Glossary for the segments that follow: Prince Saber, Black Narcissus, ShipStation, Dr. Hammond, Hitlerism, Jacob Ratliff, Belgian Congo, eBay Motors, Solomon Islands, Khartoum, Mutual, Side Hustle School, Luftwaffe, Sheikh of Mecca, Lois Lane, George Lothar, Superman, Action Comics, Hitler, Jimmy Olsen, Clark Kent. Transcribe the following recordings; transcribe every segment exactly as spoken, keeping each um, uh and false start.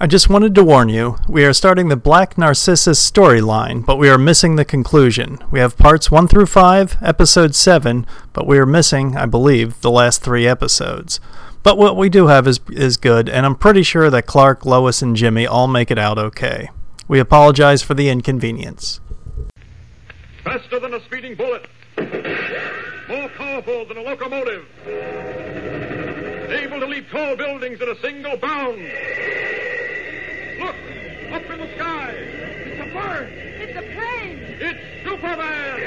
I just wanted to warn you, we are starting the Black Narcissus storyline, but we are missing the conclusion. We have parts one through five, episode seven, but we are missing, I believe, the last three episodes. But what we do have is, is good, and I'm pretty sure that Clark, Lois, and Jimmy all make it out okay. We apologize for the inconvenience. Faster than a speeding bullet. More powerful than a locomotive. Able to leap tall buildings in a single bound. Look! Up in the sky! It's a bird! It's a plane! It's Superman!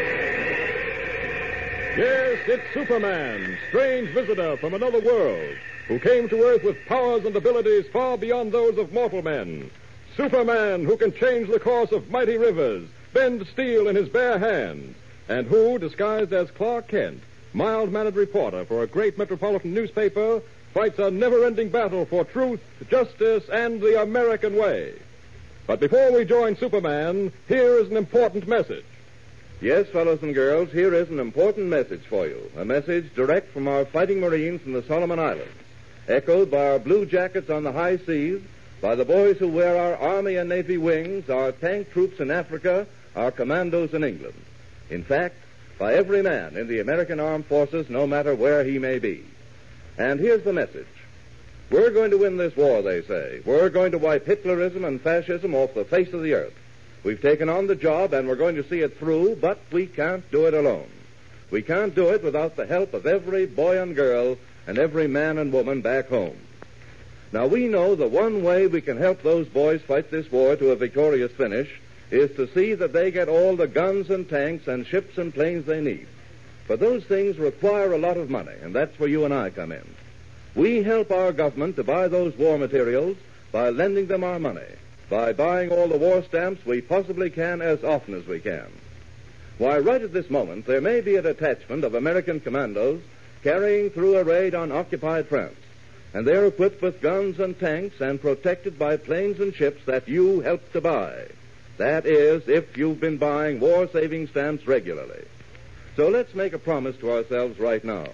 Yes, it's Superman, strange visitor from another world, who came to Earth with powers and abilities far beyond those of mortal men. Superman, who can change the course of mighty rivers, bend steel in his bare hands, and who, disguised as Clark Kent, mild-mannered reporter for a great metropolitan newspaper, fights a never-ending battle for truth, justice, and the American way. But before we join Superman, here is an important message. Yes, fellows and girls, here is an important message for you. A message direct from our fighting Marines from the Solomon Islands, echoed by our blue jackets on the high seas, by the boys who wear our Army and Navy wings, our tank troops in Africa, our commandos in England. In fact, by every man in the American Armed Forces, no matter where he may be. And here's the message. We're going to win this war, they say. We're going to wipe Hitlerism and fascism off the face of the earth. We've taken on the job, and we're going to see it through, but we can't do it alone. We can't do it without the help of every boy and girl and every man and woman back home. Now, we know the one way we can help those boys fight this war to a victorious finish is to see that they get all the guns and tanks and ships and planes they need. But those things require a lot of money, and that's where you and I come in. We help our government to buy those war materials by lending them our money, by buying all the war stamps we possibly can as often as we can. Why, right at this moment, there may be a detachment of American commandos carrying through a raid on occupied France, and they're equipped with guns and tanks and protected by planes and ships that you helped to buy. That is, if you've been buying war-saving stamps regularly. So let's make a promise to ourselves right now.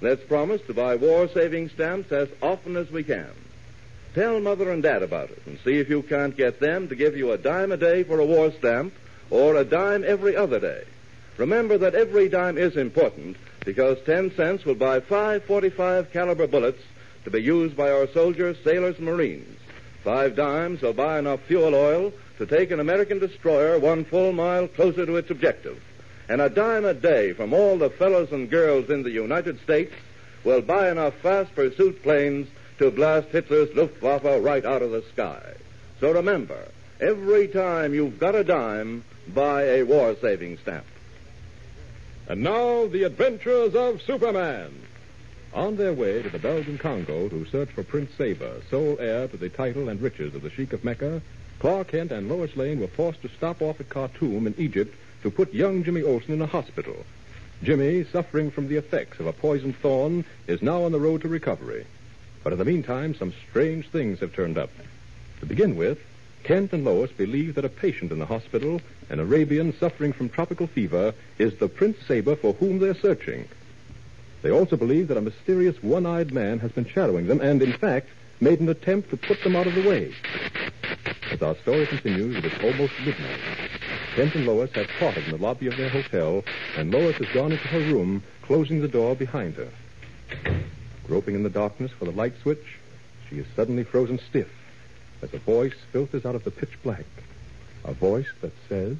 Let's promise to buy war-saving stamps as often as we can. Tell Mother and Dad about it and see if you can't get them to give you a dime a day for a war stamp or a dime every other day. Remember that every dime is important because ten cents will buy five forty-five caliber bullets to be used by our soldiers, sailors, and Marines. Five dimes will buy enough fuel oil to take an American destroyer one full mile closer to its objective. And a dime a day from all the fellows and girls in the United States will buy enough fast pursuit planes to blast Hitler's Luftwaffe right out of the sky. So remember, every time you've got a dime, buy a war-saving stamp. And now, the adventures of Superman. On their way to the Belgian Congo to search for Prince Saber, sole heir to the title and riches of the Sheikh of Mecca, Clark Kent and Lois Lane were forced to stop off at Khartoum in Egypt to put young Jimmy Olsen in a hospital. Jimmy, suffering from the effects of a poisoned thorn, is now on the road to recovery. But in the meantime, some strange things have turned up. To begin with, Kent and Lois believe that a patient in the hospital, an Arabian suffering from tropical fever, is the Prince Saber for whom they're searching. They also believe that a mysterious one-eyed man has been shadowing them and, in fact, made an attempt to put them out of the way. As our story continues, it is almost midnight. Kent and Lois have parted in the lobby of their hotel, and Lois has gone into her room, closing the door behind her. Groping in the darkness for the light switch, she is suddenly frozen stiff as a voice filters out of the pitch black. A voice that says,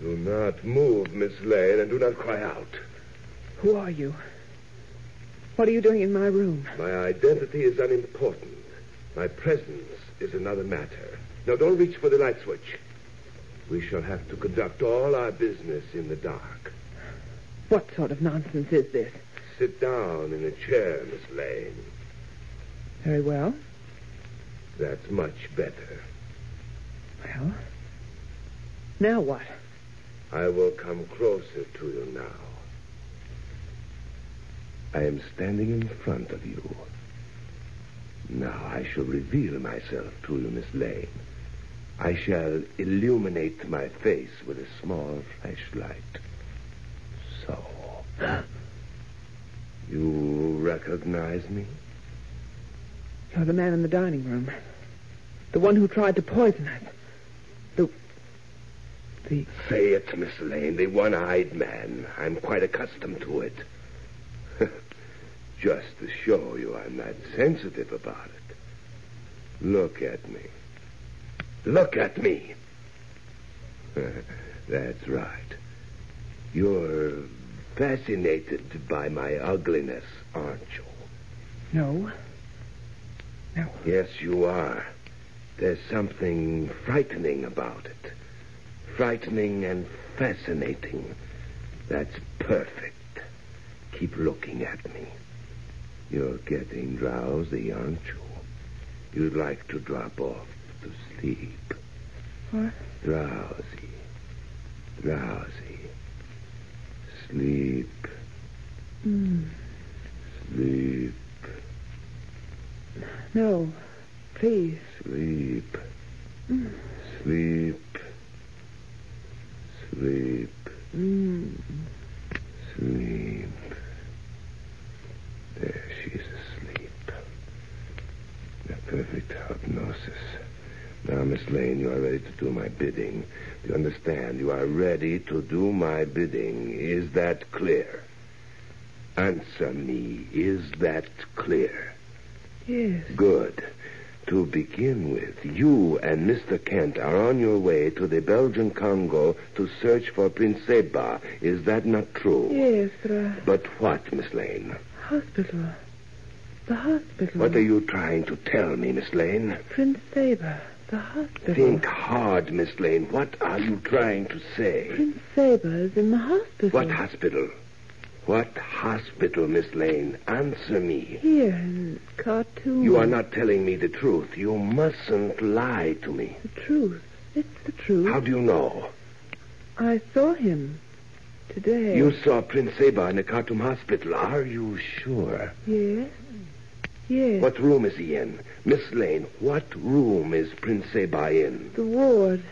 "Do not move, Miss Lane, and do not cry out." Who are you? What are you doing in my room? My identity is unimportant. My presence is another matter. Now, don't reach for the light switch. We shall have to conduct all our business in the dark. What sort of nonsense is this? Sit down in a chair, Miss Lane. Very well. That's much better. Well, now what? I will come closer to you now. I am standing in front of you. Now I shall reveal myself to you, Miss Lane. I shall illuminate my face with a small flashlight. So. You recognize me? You're the man in the dining room. The one who tried to poison us. The... The... Say it, Miss Lane, the one-eyed man. I'm quite accustomed to it. Just to show you I'm not sensitive about it. Look at me. Look at me. That's right. You're fascinated by my ugliness, aren't you? No. No. Yes, you are. There's something frightening about it. Frightening and fascinating. That's perfect. Keep looking at me. You're getting drowsy, aren't you? You'd like to drop off to sleep. What? Drowsy. Drowsy. Sleep. Mm. Sleep. No, please. Sleep. Mm. Sleep. Sleep. Mm. Sleep. There, she's asleep. The perfect hypnosis. Now, Miss Lane, you are ready to do my bidding. Do you understand? You are ready to do my bidding. Is that clear? Answer me. Is that clear? Yes. Good. To begin with, you and Mister Kent are on your way to the Belgian Congo to search for Prince Saber. Is that not true? Yes, but... Uh... But what, Miss Lane? Hospital. The hospital. What are you trying to tell me, Miss Lane? Prince Saber. The hospital. Think hard, Miss Lane. What are you trying to say? Prince Saber is in the hospital. What hospital? What hospital, Miss Lane? Answer me. Here in Khartoum. You are not telling me the truth. You mustn't lie to me. The truth. It's the truth. How do you know? I saw him. Today. You saw Prince Saber in the Khartoum hospital. Are you sure? Yes. Yes. What room is he in? Miss Lane, what room is Prince Saber in? The ward.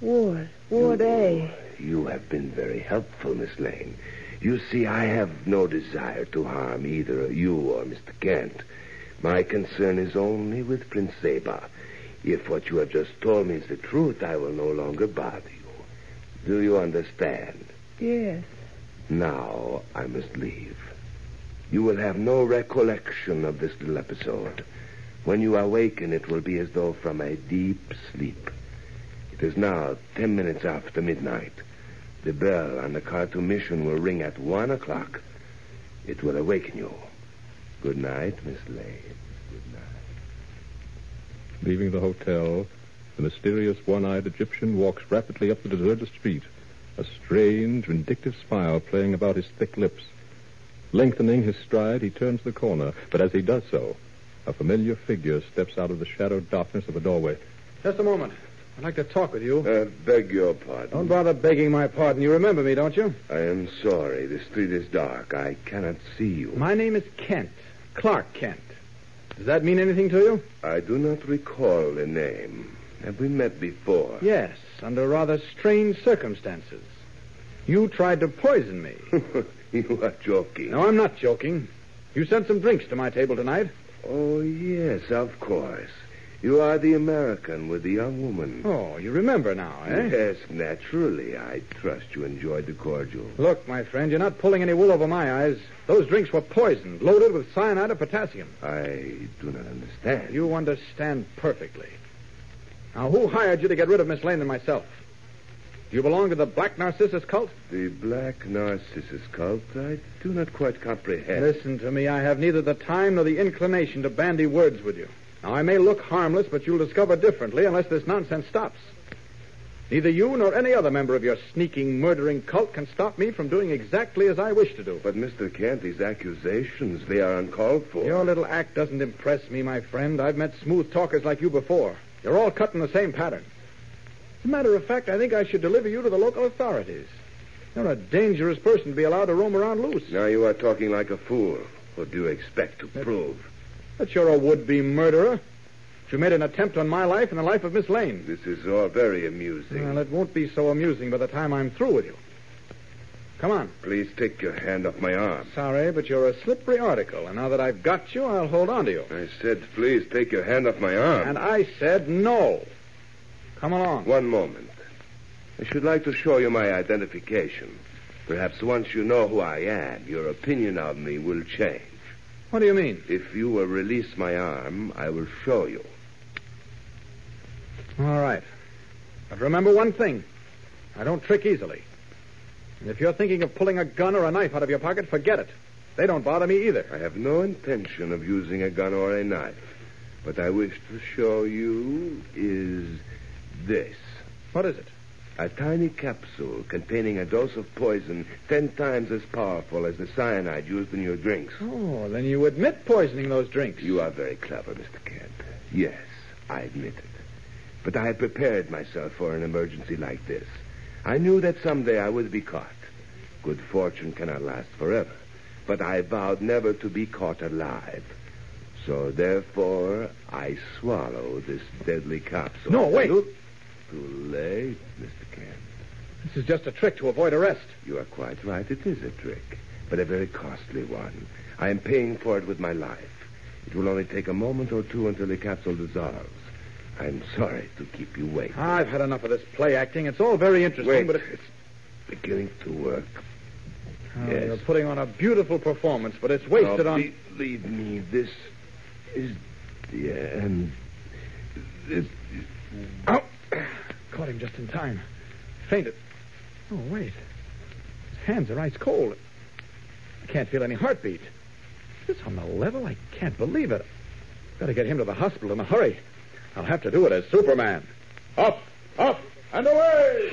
Ward. Ward you, A. You have been very helpful, Miss Lane. You see, I have no desire to harm either you or Mister Kent. My concern is only with Prince Saber. If what you have just told me is the truth, I will no longer bother you. Do you understand? Yes. Now I must leave. You will have no recollection of this little episode. When you awaken, it will be as though from a deep sleep. It is now ten minutes after midnight. The bell on the Khartoum mission will ring at one o'clock. It will awaken you. Good night, Miss Lane. Good night. Leaving the hotel, the mysterious one-eyed Egyptian walks rapidly up the deserted street, a strange, vindictive smile playing about his thick lips. Lengthening his stride, he turns the corner, but as he does so, a familiar figure steps out of the shadowed darkness of the doorway. Just a moment. I'd like to talk with you. Uh, beg your pardon. Don't bother begging my pardon. You remember me, don't you? I am sorry. The street is dark. I cannot see you. My name is Kent. Clark Kent. Does that mean anything to you? I do not recall the name. Have we met before? Yes, under rather strange circumstances. You tried to poison me. You are joking. No, I'm not joking. You sent some drinks to my table tonight. Oh, yes, of course. You are the American with the young woman. Oh, you remember now, eh? Yes, naturally. I trust you enjoyed the cordial. Look, my friend, you're not pulling any wool over my eyes. Those drinks were poisoned, loaded with cyanide of potassium. I do not understand. You understand perfectly. Now, who hired you to get rid of Miss Lane and myself? Do you belong to the Black Narcissus cult? The Black Narcissus cult? I do not quite comprehend. Listen to me. I have neither the time nor the inclination to bandy words with you. Now, I may look harmless, but you'll discover differently unless this nonsense stops. Neither you nor any other member of your sneaking, murdering cult can stop me from doing exactly as I wish to do. But, Mister Kent, these accusations, they are uncalled for. Your little act doesn't impress me, my friend. I've met smooth talkers like you before. You're all cut in the same pattern. As a matter of fact, I think I should deliver you to the local authorities. You're a dangerous person to be allowed to roam around loose. Now you are talking like a fool. What do you expect to that, prove? That you're a would-be murderer. You made an attempt on my life and the life of Miss Lane. This is all very amusing. Well, it won't be so amusing by the time I'm through with you. Come on. Please take your hand off my arm. Sorry, but you're a slippery article, and now that I've got you, I'll hold on to you. I said, please take your hand off my arm. And I said no. Come along. One moment. I should like to show you my identification. Perhaps once you know who I am, your opinion of me will change. What do you mean? If you will release my arm, I will show you. All right. But remember one thing. I don't trick easily. And if you're thinking of pulling a gun or a knife out of your pocket, forget it. They don't bother me either. I have no intention of using a gun or a knife. What I wish to show you is this. What is it? A tiny capsule containing a dose of poison ten times as powerful as the cyanide used in your drinks. Oh, then you admit poisoning those drinks. You are very clever, Mister Kent. Yes, I admit it. But I had prepared myself for an emergency like this. I knew that someday I would be caught. Good fortune cannot last forever, but I vowed never to be caught alive. So, therefore, I swallow this deadly capsule. No, wait! Too late, Mister Kent. This is just a trick to avoid arrest. You are quite right. It is a trick, but a very costly one. I am paying for it with my life. It will only take a moment or two until the capsule dissolves. I'm sorry to keep you waiting. I've had enough of this play acting. It's all very interesting, Wait, but... It... it's beginning to work. Oh, yes. You're putting on a beautiful performance, but it's wasted oh, on... Le- leave me. This is... Yeah, um... This is... Ow! Caught him just in time. Fainted. Oh, wait. His hands are ice cold. I can't feel any heartbeat. Is this on the level? I can't believe it. Better get him to the hospital in a hurry. I'll have to do it as Superman. Up, up, and away!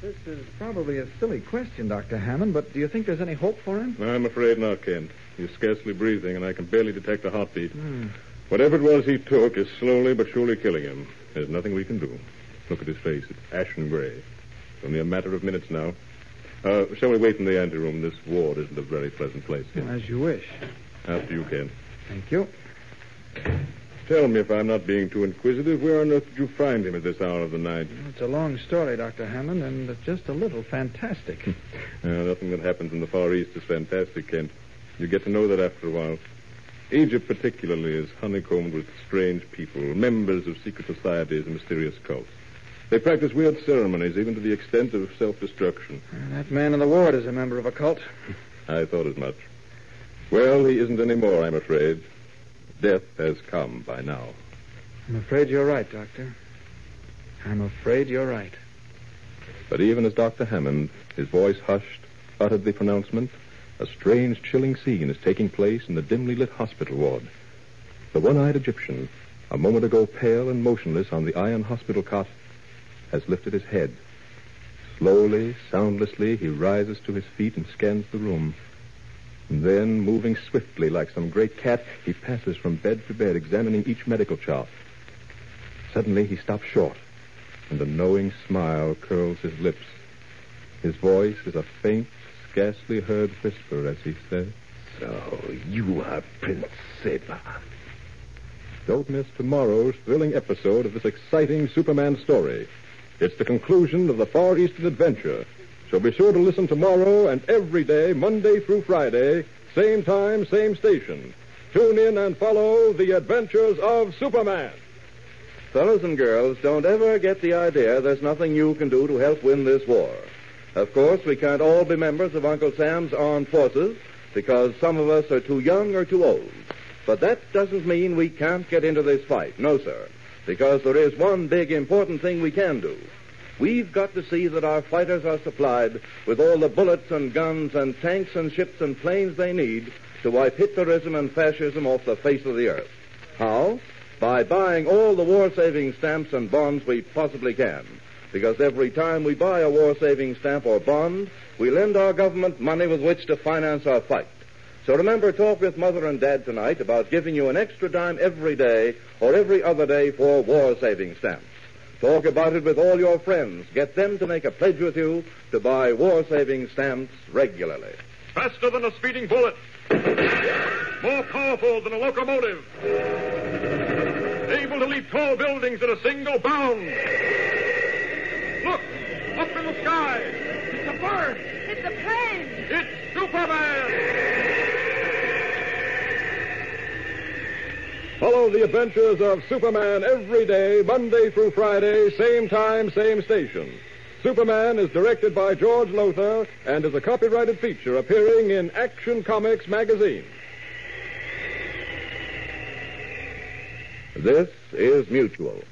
This is probably a silly question, Doctor Hammond, but do you think there's any hope for him? No, I'm afraid not, Kent. He's scarcely breathing, and I can barely detect a heartbeat. Hmm. Whatever it was he took is slowly but surely killing him. There's nothing we can do. Look at his face. It's ashen gray. It's only a matter of minutes now. Uh, shall we wait in the anteroom? This ward isn't a very pleasant place. Well, as you wish. After you, Kent. Thank you. Tell me if I'm not being too inquisitive. Where on earth did you find him at this hour of the night? It's a long story, Doctor Hammond, and just a little fantastic. uh, nothing that happens in the Far East is fantastic, Kent. You get to know that after a while. Egypt particularly is honeycombed with strange people, members of secret societies and mysterious cults. They practice weird ceremonies, even to the extent of self-destruction. That man in the ward is a member of a cult. I thought as much. Well, he isn't any more, I'm afraid. Death has come by now. I'm afraid you're right, Doctor. I'm afraid you're right. But even as Doctor Hammond, his voice hushed, uttered the pronouncement, a strange, chilling scene is taking place in the dimly lit hospital ward. The one-eyed Egyptian, a moment ago pale and motionless on the iron hospital cot, has lifted his head. Slowly, soundlessly, he rises to his feet and scans the room. And then, moving swiftly like some great cat, he passes from bed to bed, examining each medical chart. Suddenly, he stops short, and a knowing smile curls his lips. His voice is a faint, scarcely heard whisper as he says, "So, you are Prince Saber." Don't miss tomorrow's thrilling episode of this exciting Superman story. It's the conclusion of the Far Eastern adventure. So be sure to listen tomorrow and every day, Monday through Friday, same time, same station. Tune in and follow the adventures of Superman. Fellas and girls, don't ever get the idea there's nothing you can do to help win this war. Of course, we can't all be members of Uncle Sam's armed forces because some of us are too young or too old. But that doesn't mean we can't get into this fight. No, sir. Because there is one big important thing we can do. We've got to see that our fighters are supplied with all the bullets and guns and tanks and ships and planes they need to wipe Hitlerism and fascism off the face of the earth. How? By buying all the war-saving stamps and bonds we possibly can. Because every time we buy a war-saving stamp or bond, we lend our government money with which to finance our fight. So remember, talk with Mother and Dad tonight about giving you an extra dime every day or every other day for war-saving stamps. Talk about it with all your friends. Get them to make a pledge with you to buy war-saving stamps regularly. Faster than a speeding bullet. More powerful than a locomotive. Able to leap tall buildings in a single bound. Look! Up in the sky! It's a bird! It's a plane! It's Superman! Follow the adventures of Superman every day, Monday through Friday, same time, same station. Superman is directed by George Lothar and is a copyrighted feature appearing in Action Comics magazine. This is Mutual.